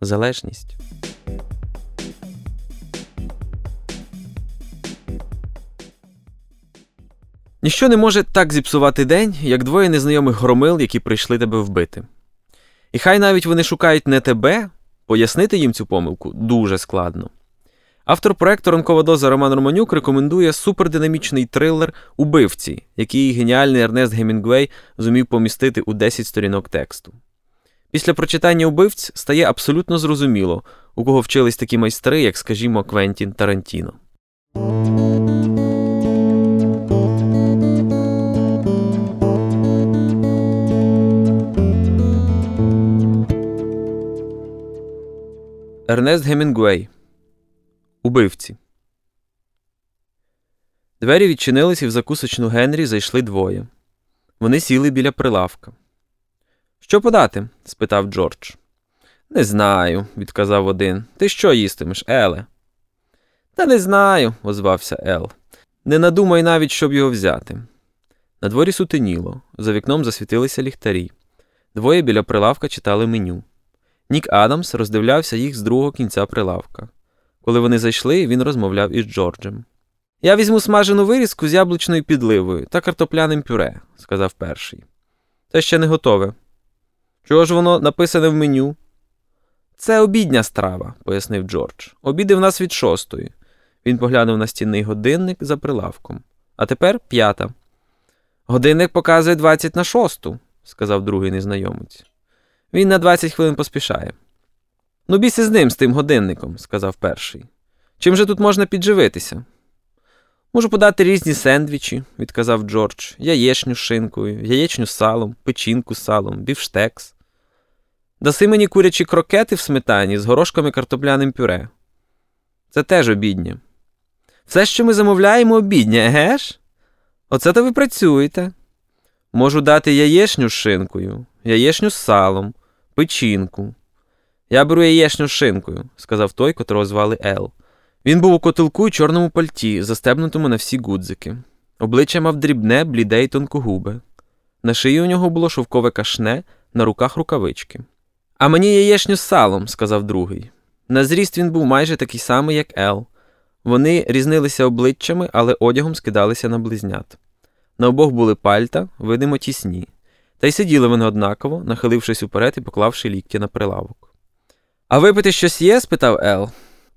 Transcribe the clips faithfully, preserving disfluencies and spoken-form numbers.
залежність. Ніщо не може так зіпсувати день, як двоє незнайомих громил, які прийшли тебе вбити. І хай навіть вони шукають не тебе, пояснити їм цю помилку дуже складно. Автор проєкту «Ранкова доза» Роман Романюк рекомендує супердинамічний трилер «Убивці», який геніальний Ернест Гемінґвей зумів помістити у десять сторінок тексту. Після прочитання «Убивць» стає абсолютно зрозуміло, у кого вчились такі майстри, як, скажімо, Квентін Тарантіно. Ернест Гемінґвей. Убивці. Двері відчинились, і в закусочну Генрі зайшли двоє. Вони сіли біля прилавка. «Що подати?» – спитав Джордж. «Не знаю», – відказав один. «Ти що їстимеш, Еле?» «Та не знаю», – озвався Ел. «Не надумай навіть, щоб його взяти». Надворі сутеніло. За вікном засвітилися ліхтарі. Двоє біля прилавка читали меню. Нік Адамс роздивлявся їх з другого кінця прилавка. Коли вони зайшли, він розмовляв із Джорджем. «Я візьму смажену вирізку з яблучною підливою та картопляним пюре», – сказав перший. «Це ще не готове». «Чого ж воно написане в меню?» «Це обідня страва», – пояснив Джордж. «Обіди в нас від шостої». Він поглянув на стінний годинник за прилавком. «А тепер п'ята». «Годинник показує двадцять на шосту», – сказав другий незнайомець. «Він на двадцять хвилин поспішає». «Ну біси з ним, з тим годинником», – сказав перший. «Чим же тут можна підживитися?» «Можу подати різні сендвічі», – відказав Джордж, «яєчню з шинкою, яєчню з салом, печінку з салом, бівштекс». «Даси мені курячі крокети в сметані з горошками картопляним пюре». «Це теж обідня». «Все, що ми замовляємо, обідня, еге ж? Оце то ви працюєте». «Можу дати яєчню з шинкою, яєчню з салом, печінку». «Я беру яєчню з шинкою», – сказав той, котрого звали Ел. Він був у котелку й чорному пальті, застебнутому на всі гудзики. Обличчя мав дрібне, бліде й тонкогубе. На шиї у нього було шовкове кашне, на руках рукавички. «А мені яєчню з салом», – сказав другий. На зріст він був майже такий самий, як Ел. Вони різнилися обличчями, але одягом скидалися на близнят. На обох були пальта, видимо тісні. Та й сиділи вони однаково, нахилившись уперед і поклавши лікті на прилавок. «А випити щось є?» – спитав Ел.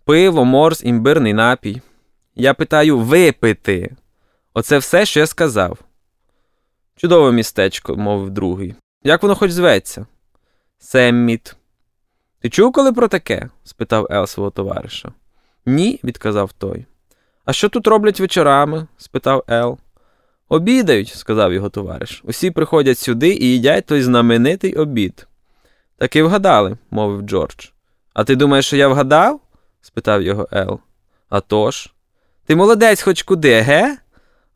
«Пиво, морс, імбирний напій». «Я питаю випити. Оце все, що я сказав». «Чудове містечко», – мовив другий. «Як воно хоч зветься?» «Семміт». «Ти чув коли про таке?» – спитав Ел свого товариша. «Ні», – відказав той. «А що тут роблять вечорами?» – спитав Ел. «Обідають», – сказав його товариш. «Усі приходять сюди і їдять той знаменитий обід». «Так і вгадали», – мовив Джордж. «А ти думаєш, що я вгадав?» – спитав його Ел. «А тож». «Ти молодець хоч куди, ге?»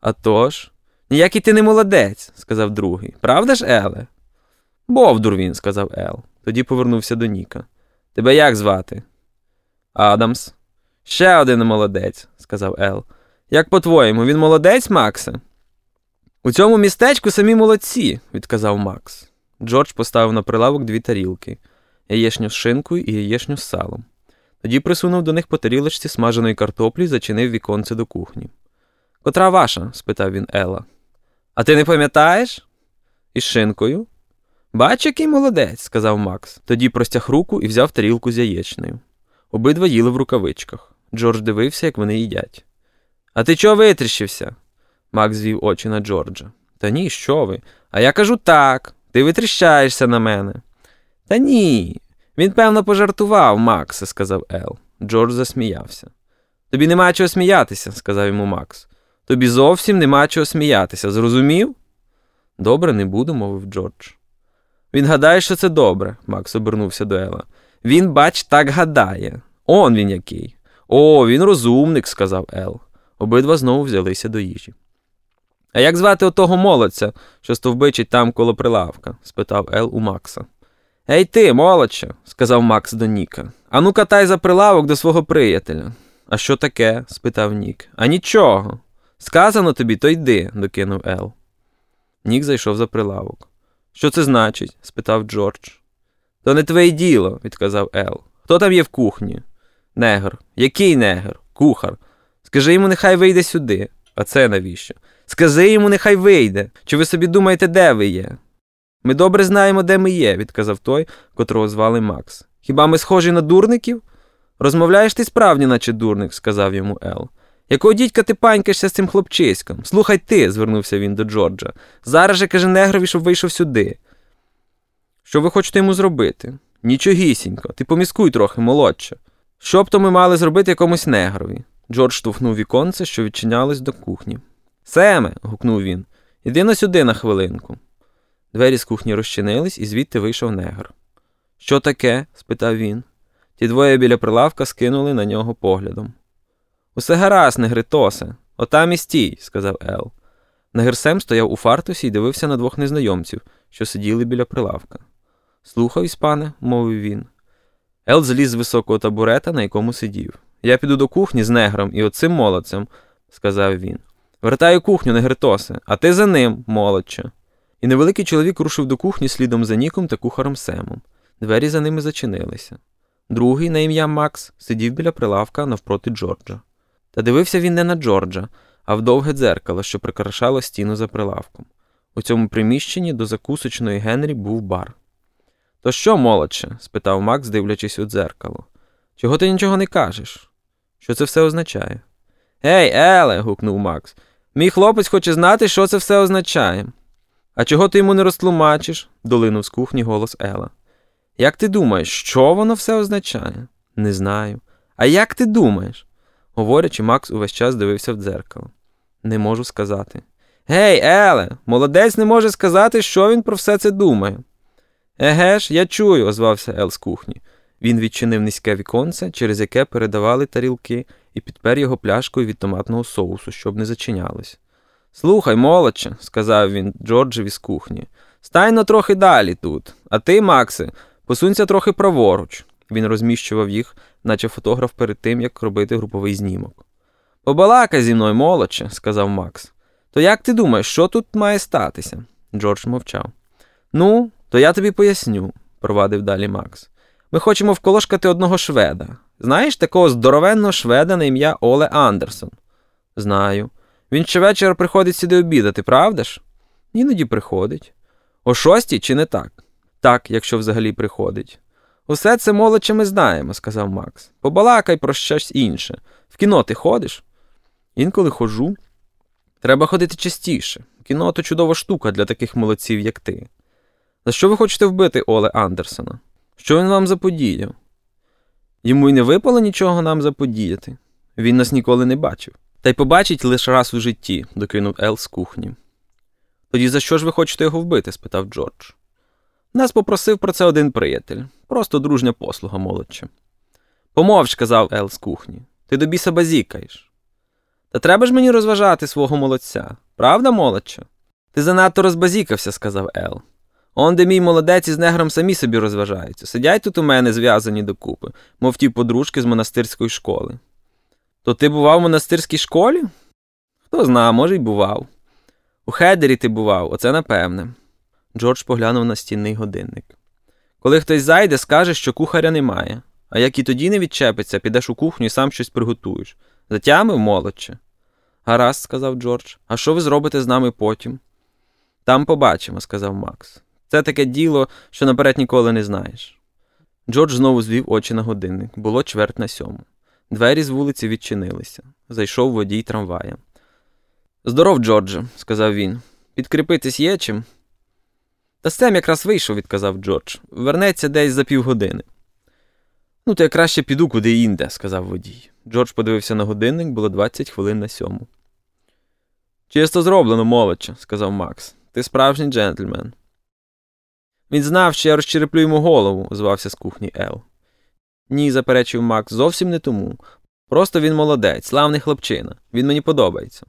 «А тож». «Ніякий ти не молодець», – сказав другий. «Правда ж, Еле?» «Бовдур він», – сказав Ел. Тоді повернувся до Ніка. «Тебе як звати?» «Адамс». «Ще один молодець», – сказав Ел. «Як по-твоєму, він молодець, Максе?» «У цьому містечку самі молодці», – відказав Макс. Джордж поставив на прилавок дві тарілки – яєчню з шинкою і яєчню з салом. Тоді присунув до них по тарілочці смаженої картоплі і зачинив віконце до кухні. «Котра ваша?» – спитав він Ела. «А ти не пам'ятаєш?» «Із шинкою». «Бач, який молодець!» – сказав Макс. Тоді простяг руку і взяв тарілку з яєчнею. Обидва їли в рукавичках. Джордж дивився, як вони їдять. «А ти чого витріщився?» Макс звів очі на Джорджа. «Та ні, що ви? А я кажу так. Ти витріщаєшся на мене». «Та ні, він, певно, пожартував, Максе», – сказав Ел. Джордж засміявся. «Тобі нема чого сміятися», – сказав йому Макс. «Тобі зовсім нема чого сміятися, зрозумів?» «Добре, не буду», – мовив Джордж. «Він гадає, що це добре», – Макс обернувся до Ела. Він, бач, так гадає. Он він який. О, він розумник, сказав Ел. Обидва знову взялися до їжі. А як звати отого молодця, що стовбичить там коло прилавка? Спитав Ел у Макса. Ей ти, молодче, сказав Макс до Ніка. Ану катай за прилавок до свого приятеля. А що таке? Спитав Нік. А нічого. Сказано тобі, то йди, докинув Ел. Нік зайшов за прилавок. Що це значить? Спитав Джордж. То не твоє діло, відказав Ел. Хто там є в кухні? Негр. Який негр? Кухар. Скажи йому, нехай вийде сюди. А це навіщо? Скажи йому, нехай вийде. Чи ви собі думаєте, де ви є? Ми добре знаємо, де ми є, відказав той, котрого звали Макс. Хіба ми схожі на дурників? Розмовляєш ти справді, наче дурник, сказав йому Ел. Якого дідька ти панькаєшся з цим хлопчиськом? Слухай ти, звернувся він до Джорджа. Зараз же каже негрові, щоб вийшов сюди. Що ви хочете йому зробити? Нічогісінько, ти поміскуй трохи, молодче. Що б то ми мали зробити якомусь негрові? Джордж штовхнув віконце, що відчинялось до кухні. Семе, гукнув він, іди на сюди на хвилинку. Двері з кухні розчинились, і звідти вийшов негр. Що таке? Спитав він. Ті двоє біля прилавка скинули на нього поглядом. Усе гаразд, негритосе, отам і стій, сказав Ел. Негр Сем стояв у фартусі і дивився на двох незнайомців, що сиділи біля прилавка. Слухаюсь, пане, мовив він. Ел зліз з високого табурета, на якому сидів. Я піду до кухні з негром і оцим молодцем, сказав він. Вертаю кухню, негритосе, а ти за ним, молодче. І невеликий чоловік рушив до кухні слідом за Ніком та кухаром Семом. Двері за ними зачинилися. Другий, на ім'я Макс, сидів біля прилавка навпроти Джорджа. Та дивився він не на Джорджа, а в довге дзеркало, що прикрашало стіну за прилавком. У цьому приміщенні до закусочної Генрі був бар. «То що, молодче?» – спитав Макс, дивлячись у дзеркало. «Чого ти нічого не кажеш? Що це все означає?» «Гей, Еле!» – гукнув Макс. «Мій хлопець хоче знати, що це все означає». «А чого ти йому не розтлумачиш?» – долинув з кухні голос Ела. «Як ти думаєш, що воно все означає?» «Не знаю». «А як ти думаєш?» Говорячи, Макс увесь час дивився в дзеркало. «Не можу сказати». «Гей, Еле! Молодець не може сказати, що він про все це думає». «Еге ж, я чую», – озвався Ел з кухні. Він відчинив низьке віконце, через яке передавали тарілки, і підпер його пляшкою від томатного соусу, щоб не зачинялось. «Слухай, молодче», – сказав він Джорджеві з кухні, – «стань но трохи далі тут, а ти, Максе, посунься трохи праворуч». Він розміщував їх, наче фотограф перед тим, як робити груповий знімок. «Побалакай зі мною, молодче», – сказав Макс. «То як ти думаєш, що тут має статися?» Джордж мовчав. «Ну, то я тобі поясню», – провадив далі Макс. «Ми хочемо вколошкати одного шведа. Знаєш такого здоровенного шведа на ім'я Оле Андерсон?» «Знаю». «Він щовечора приходить сюди обідати, правда ж?» «Іноді приходить». «О шостій чи не так?» «Так, якщо взагалі приходить». «Усе це, молодче, ми знаємо», – сказав Макс. «Побалакай про щось інше. В кіно ти ходиш?» «Інколи ходжу». «Треба ходити частіше. Кіно – то чудова штука для таких молодців, як ти». «За що ви хочете вбити Оле Андерсона? Що він вам заподіяв?» «Йому й не випало нічого нам заподіяти. Він нас ніколи не бачив. Та й побачить лише раз у житті», – докинув Ел з кухні. «Тоді за що ж ви хочете його вбити?» – спитав Джордж. «Нас попросив про це один приятель. Просто дружня послуга, молодче». «Помовч», – казав Ел з кухні. «Ти до біса базікаєш». «Та треба ж мені розважати свого молодця. Правда, молодче?» «Ти занадто розбазікався», – сказав Ел. «Он де мій молодець із негром самі собі розважаються. Сидять тут у мене зв'язані докупи, мов ті подружки з монастирської школи». «То ти бував в монастирській школі?» «Хто зна, може й бував». «У Хедері ти бував, оце напевне». Джордж поглянув на стінний годинник. «Коли хтось зайде, скаже, що кухаря немає. А як і тоді не відчепиться, підеш у кухню і сам щось приготуєш. Затямив, молодче?» «Гаразд», – сказав Джордж. «А що ви зробите з нами потім?» «Там побачимо», – сказав Макс. «Це таке діло, що наперед ніколи не знаєш». Джордж знову звів очі на годинник. Було чверть на сьому. Двері з вулиці відчинилися. Зайшов водій трамвая. «Здоров, Джордже», – сказав він. «Підкріпитись є чим?» «Та Сем якраз вийшов», – відказав Джордж. «Вернеться десь за півгодини». «Ну, то я краще піду куди-інде», – сказав водій. Джордж подивився на годинник, було двадцять хвилин на сьому. «Чисто зроблено, молодче», – сказав Макс. «Ти справжній джентльмен». «Він знав, що я розчереплю йому голову», – звався з кухні Ел. Ні, заперечив Макс, зовсім не тому. Просто він молодець, славний хлопчина. Він мені подобається.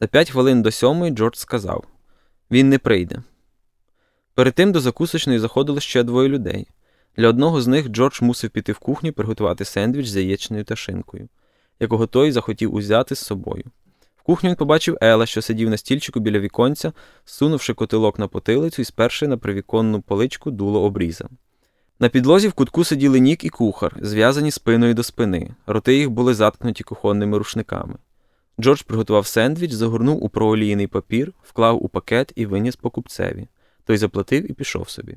За п'ять хвилин до сьомої Джордж сказав. Він не прийде. Перед тим до закусочної заходило ще двоє людей. Для одного з них Джордж мусив піти в кухню приготувати сендвіч з яєчною та шинкою, якого той захотів узяти з собою. В кухню він побачив Ела, що сидів на стільчику біля віконця, сунувши котелок на потилицю і сперши на привіконну поличку дуло обріза. На підлозі в кутку сиділи Нік і кухар, зв'язані спиною до спини, роти їх були заткнуті кухонними рушниками. Джордж приготував сендвіч, загорнув у проолійний папір, вклав у пакет і виніс покупцеві. Той заплатив і пішов собі.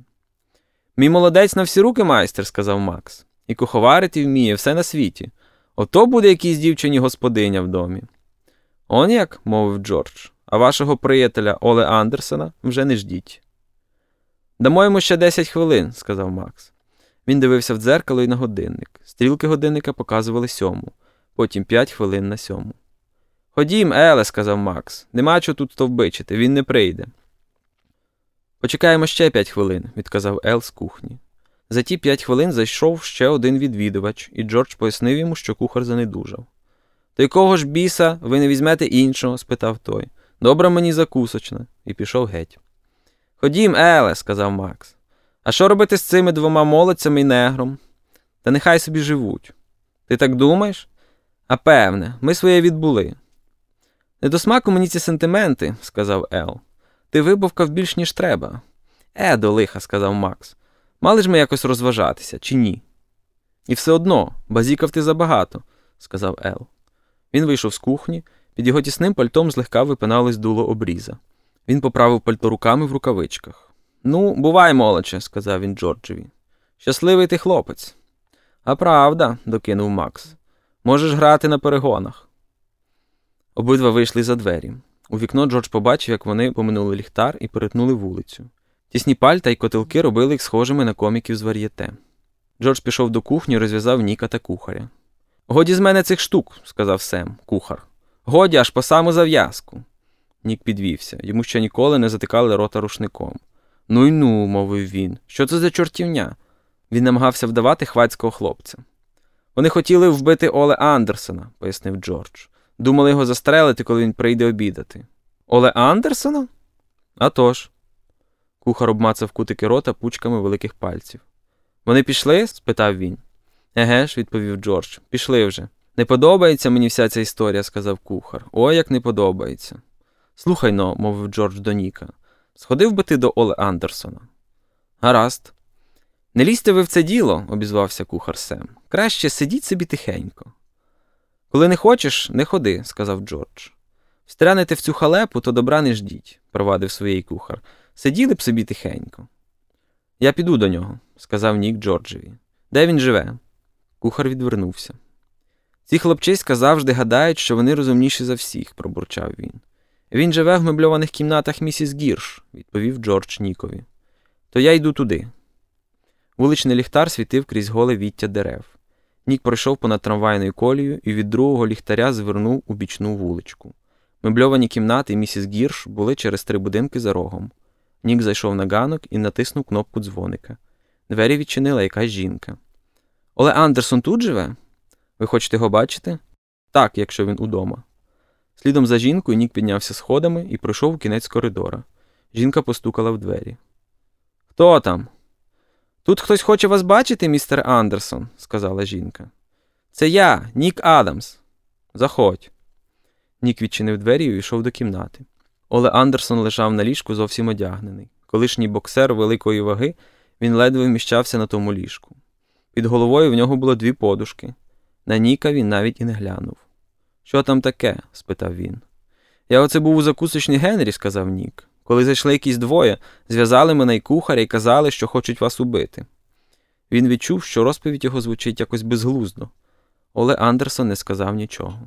«Мій молодець на всі руки, майстер», – сказав Макс. «І куховарити вміє, все на світі. Ото буде якійсь дівчині господиня в домі». «Он як», – мовив Джордж, «а вашого приятеля Оле Андерсона вже не ждіть». «Дамо йому ще десять хвилин», – сказав Макс. Він дивився в дзеркало і на годинник. Стрілки годинника показували сьому, потім п'ять хвилин на сьому. «Ходім, Еле», – сказав Макс, – «нема чого тут стовбичити, він не прийде». «Почекаємо ще п'ять хвилин», – відказав Ел з кухні. За ті п'ять хвилин зайшов ще один відвідувач, і Джордж пояснив йому, що кухар занедужав. «То якого ж біса ви не візьмете іншого?» – спитав той. «Добра мені закусочна», – і пішов геть. «Ходім, Еле», – сказав Макс. «А що робити з цими двома молодцями і негром?» «Та нехай собі живуть». «Ти так думаєш?» «А певне, ми своє відбули». «Не до смаку мені ці сентименти», – сказав Ел. «Ти вибовкав більш, ніж треба». «Е, до лиха», – сказав Макс. «Мали ж ми якось розважатися, чи ні?» «І все одно, базікав ти забагато», – сказав Ел. Він вийшов з кухні, під його тісним пальтом злегка випиналось дуло обріза. Він поправив пальто руками в рукавичках. «Ну, бувай, молодче», – сказав він Джорджеві. «Щасливий ти хлопець». «А правда», – докинув Макс. «Можеш грати на перегонах». Обидва вийшли за двері. У вікно Джордж побачив, як вони поминули ліхтар і перетнули вулицю. Тісні пальта й котелки робили їх схожими на коміків з вар'єте. Джордж пішов до кухні і розв'язав Ніка та кухаря. «Годі з мене цих штук», – сказав Сем, кухар. «Годі аж по саму зав'язку». Нік підвівся, йому ще ніколи не затикали рота рушником. «Ну й ну», – мовив він, – «що це за чортівня?» Він намагався вдавати хвацького хлопця. «Вони хотіли вбити Оле Андерсона», – пояснив Джордж. «Думали його застрелити, коли він прийде обідати». «Оле Андерсона?» «А тож». Кухар обмацав кутики рота пучками великих пальців. «Вони пішли?» – спитав він. «Еге ж», – відповів Джордж, – «пішли вже». «Не подобається мені вся ця історія», – сказав кухар. «Ой, як не подобається». «Слухай, но», – мовив Джордж до Ніка, – «сходив би ти до Оле Андерсона». «Гаразд». «Не лізьте ви в це діло», – обізвався кухар Сем. «Краще сидіть собі тихенько». «Коли не хочеш, не ходи», – сказав Джордж. «Встрянете в цю халепу, то добра не ждіть», – провадив своєї кухар. «Сиділи б собі тихенько». «Я піду до нього», – сказав Нік Джорджеві. «Де він живе?» Кухар відвернувся. «Ці хлопчиська завжди гадають, що вони розумніші за всіх», – пробурчав він. «Він живе в мебльованих кімнатах місіс Гірш», – відповів Джордж Нікові. «То я йду туди». Вуличний ліхтар світив крізь голе віття дерев. Нік пройшов понад трамвайною колією і від другого ліхтаря звернув у бічну вуличку. Мебльовані кімнати місіс Гірш були через три будинки за рогом. Нік зайшов на ганок і натиснув кнопку дзвоника. Двері відчинила якась жінка. «Оле Андерсон тут живе? Ви хочете його бачити?» «Так, якщо він удома». Слідом за жінкою Нік піднявся сходами і пройшов у кінець коридора. Жінка постукала в двері. «Хто там?» «Тут хтось хоче вас бачити, містер Андерсон», – сказала жінка. «Це я, Нік Адамс. Заходь». Нік відчинив двері і увійшов до кімнати. Оле Андерсон лежав на ліжку зовсім одягнений. Колишній боксер великої ваги, він ледве вміщався на тому ліжку. Під головою в нього було дві подушки. На Ніка він навіть і не глянув. «Що там таке?» – спитав він. «Я оце був у закусочній Генрі», – сказав Нік. «Коли зайшли якісь двоє, зв'язали мене й кухаря і казали, що хочуть вас убити». Він відчув, що розповідь його звучить якось безглуздо. Оле Андерсон не сказав нічого.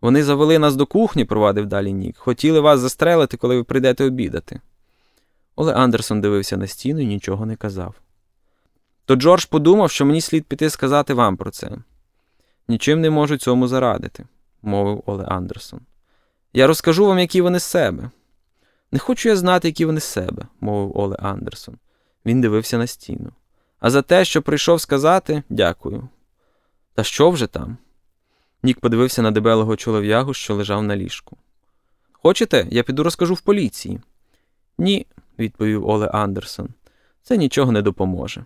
«Вони завели нас до кухні», – провадив далі Нік. «Хотіли вас застрелити, коли ви прийдете обідати». Оле Андерсон дивився на стіну і нічого не казав. «То Джордж подумав, що мені слід піти сказати вам про це». «Нічим не можу цьому зарадити», – мовив Оле Андерсон. «Я розкажу вам, які вони з себе». «Не хочу я знати, які вони з себе», – мовив Оле Андерсон. Він дивився на стіну. а за те, що прийшов сказати, дякую. Та що вже там? Нік подивився на дебелого чолов'ягу, що лежав на ліжку. Хочете, я піду розкажу в поліції? Ні, відповів Оле Андерсон. Це нічого не допоможе.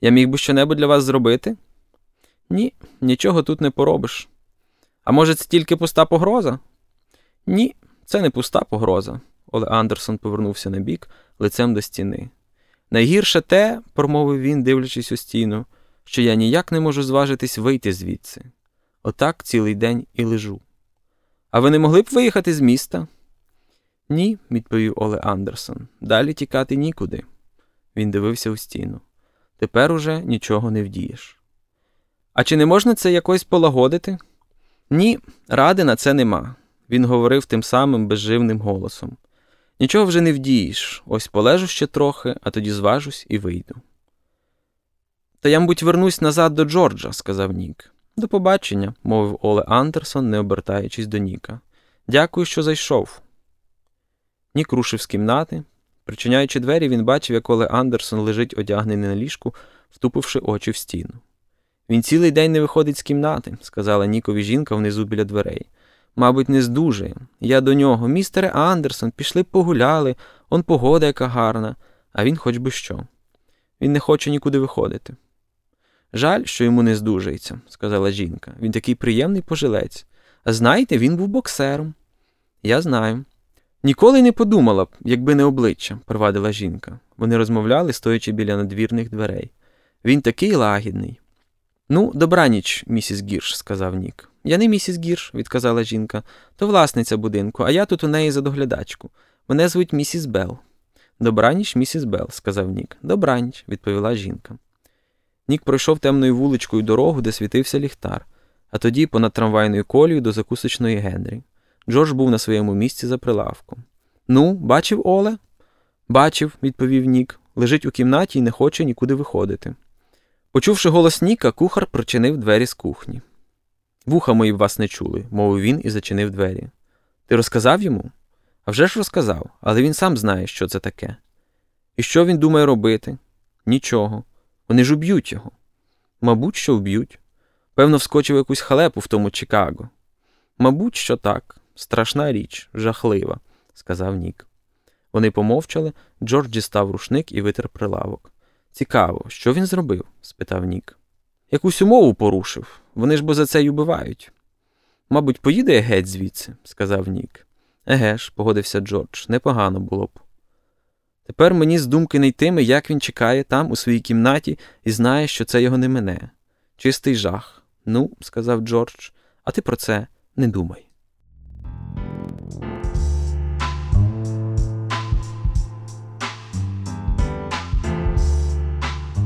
Я міг би щонебудь для вас зробити? Ні, нічого тут не поробиш. А може, це тільки пуста погроза? Ні, це не пуста погроза. Оле Андерсон повернувся на бік, лицем до стіни. Найгірше те, промовив він, дивлячись у стіну, що я ніяк не можу зважитись вийти звідси. Отак цілий день і лежу. А ви не могли б виїхати з міста? Ні, відповів Оле Андерсон. Далі тікати нікуди. Він дивився у стіну. Тепер уже нічого не вдієш. А чи не можна це якось полагодити? Ні, ради на це нема. Він говорив тим самим безживним голосом. Нічого вже не вдієш. Ось полежу ще трохи, а тоді зважусь і вийду. Та я, мабуть, вернусь назад до Джорджа, сказав Нік. До побачення, мовив Оле Андерсон, не обертаючись до Ніка. Дякую, що зайшов. Нік рушив з кімнати. Причиняючи двері, він бачив, як Оле Андерсон лежить одягнений на ліжку, втупивши очі в стіну. Він цілий день не виходить з кімнати, сказала Нікові жінка внизу біля дверей. Мабуть, не здужає. Я до нього. Містере Андерсон, пішли б погуляли. Он погода яка гарна. А він хоч би що. Він не хоче нікуди виходити. Жаль, що йому не здужається, сказала жінка. Він такий приємний пожилець. А знаєте, він був боксером. Я знаю. Ніколи не подумала б, якби не обличчя, провадила жінка. Вони розмовляли, стоячи біля надвірних дверей. Він такий лагідний. Ну, добраніч, місіс Гірш, сказав Нік. Я не місіс Гірш, відказала жінка, то власниця будинку, а я тут у неї за доглядачку. Мене звуть місіс Бел. Добраніч, місіс Бел, сказав Нік. Добраніч, відповіла жінка. Нік пройшов темною вуличкою дорогу, де світився ліхтар, а тоді понад трамвайною колією до закусочної Генрі. Джордж був на своєму місці за прилавком. Ну, бачив Оле? Бачив, відповів Нік. Лежить у кімнаті і не хоче нікуди виходити. Почувши голос Ніка, кухар причинив двері з кухні. «Вуха мої б вас не чули», – мовив він і зачинив двері. «Ти розказав йому?» «А вже ж розказав, але він сам знає, що це таке». «І що він думає робити?» «Нічого. Вони ж уб'ють його». «Мабуть, що вб'ють. Певно, вскочив якусь халепу в тому Чикаго». «Мабуть, що так. Страшна річ, жахлива», – сказав Нік. Вони помовчали, Джордж дістав рушник і витер прилавок. «Цікаво, що він зробив?» – спитав Нік. «Якусь умову порушив. Вони ж бо за це й убивають». «Мабуть, поїде геть звідси», – сказав Нік. «Еге ж», – погодився Джордж, – «непогано було б». Тепер мені з думки не йтиме, як він чекає там, у своїй кімнаті, і знає, що це його не мине. Чистий жах. «Ну», – сказав Джордж, – «а ти про це не думай».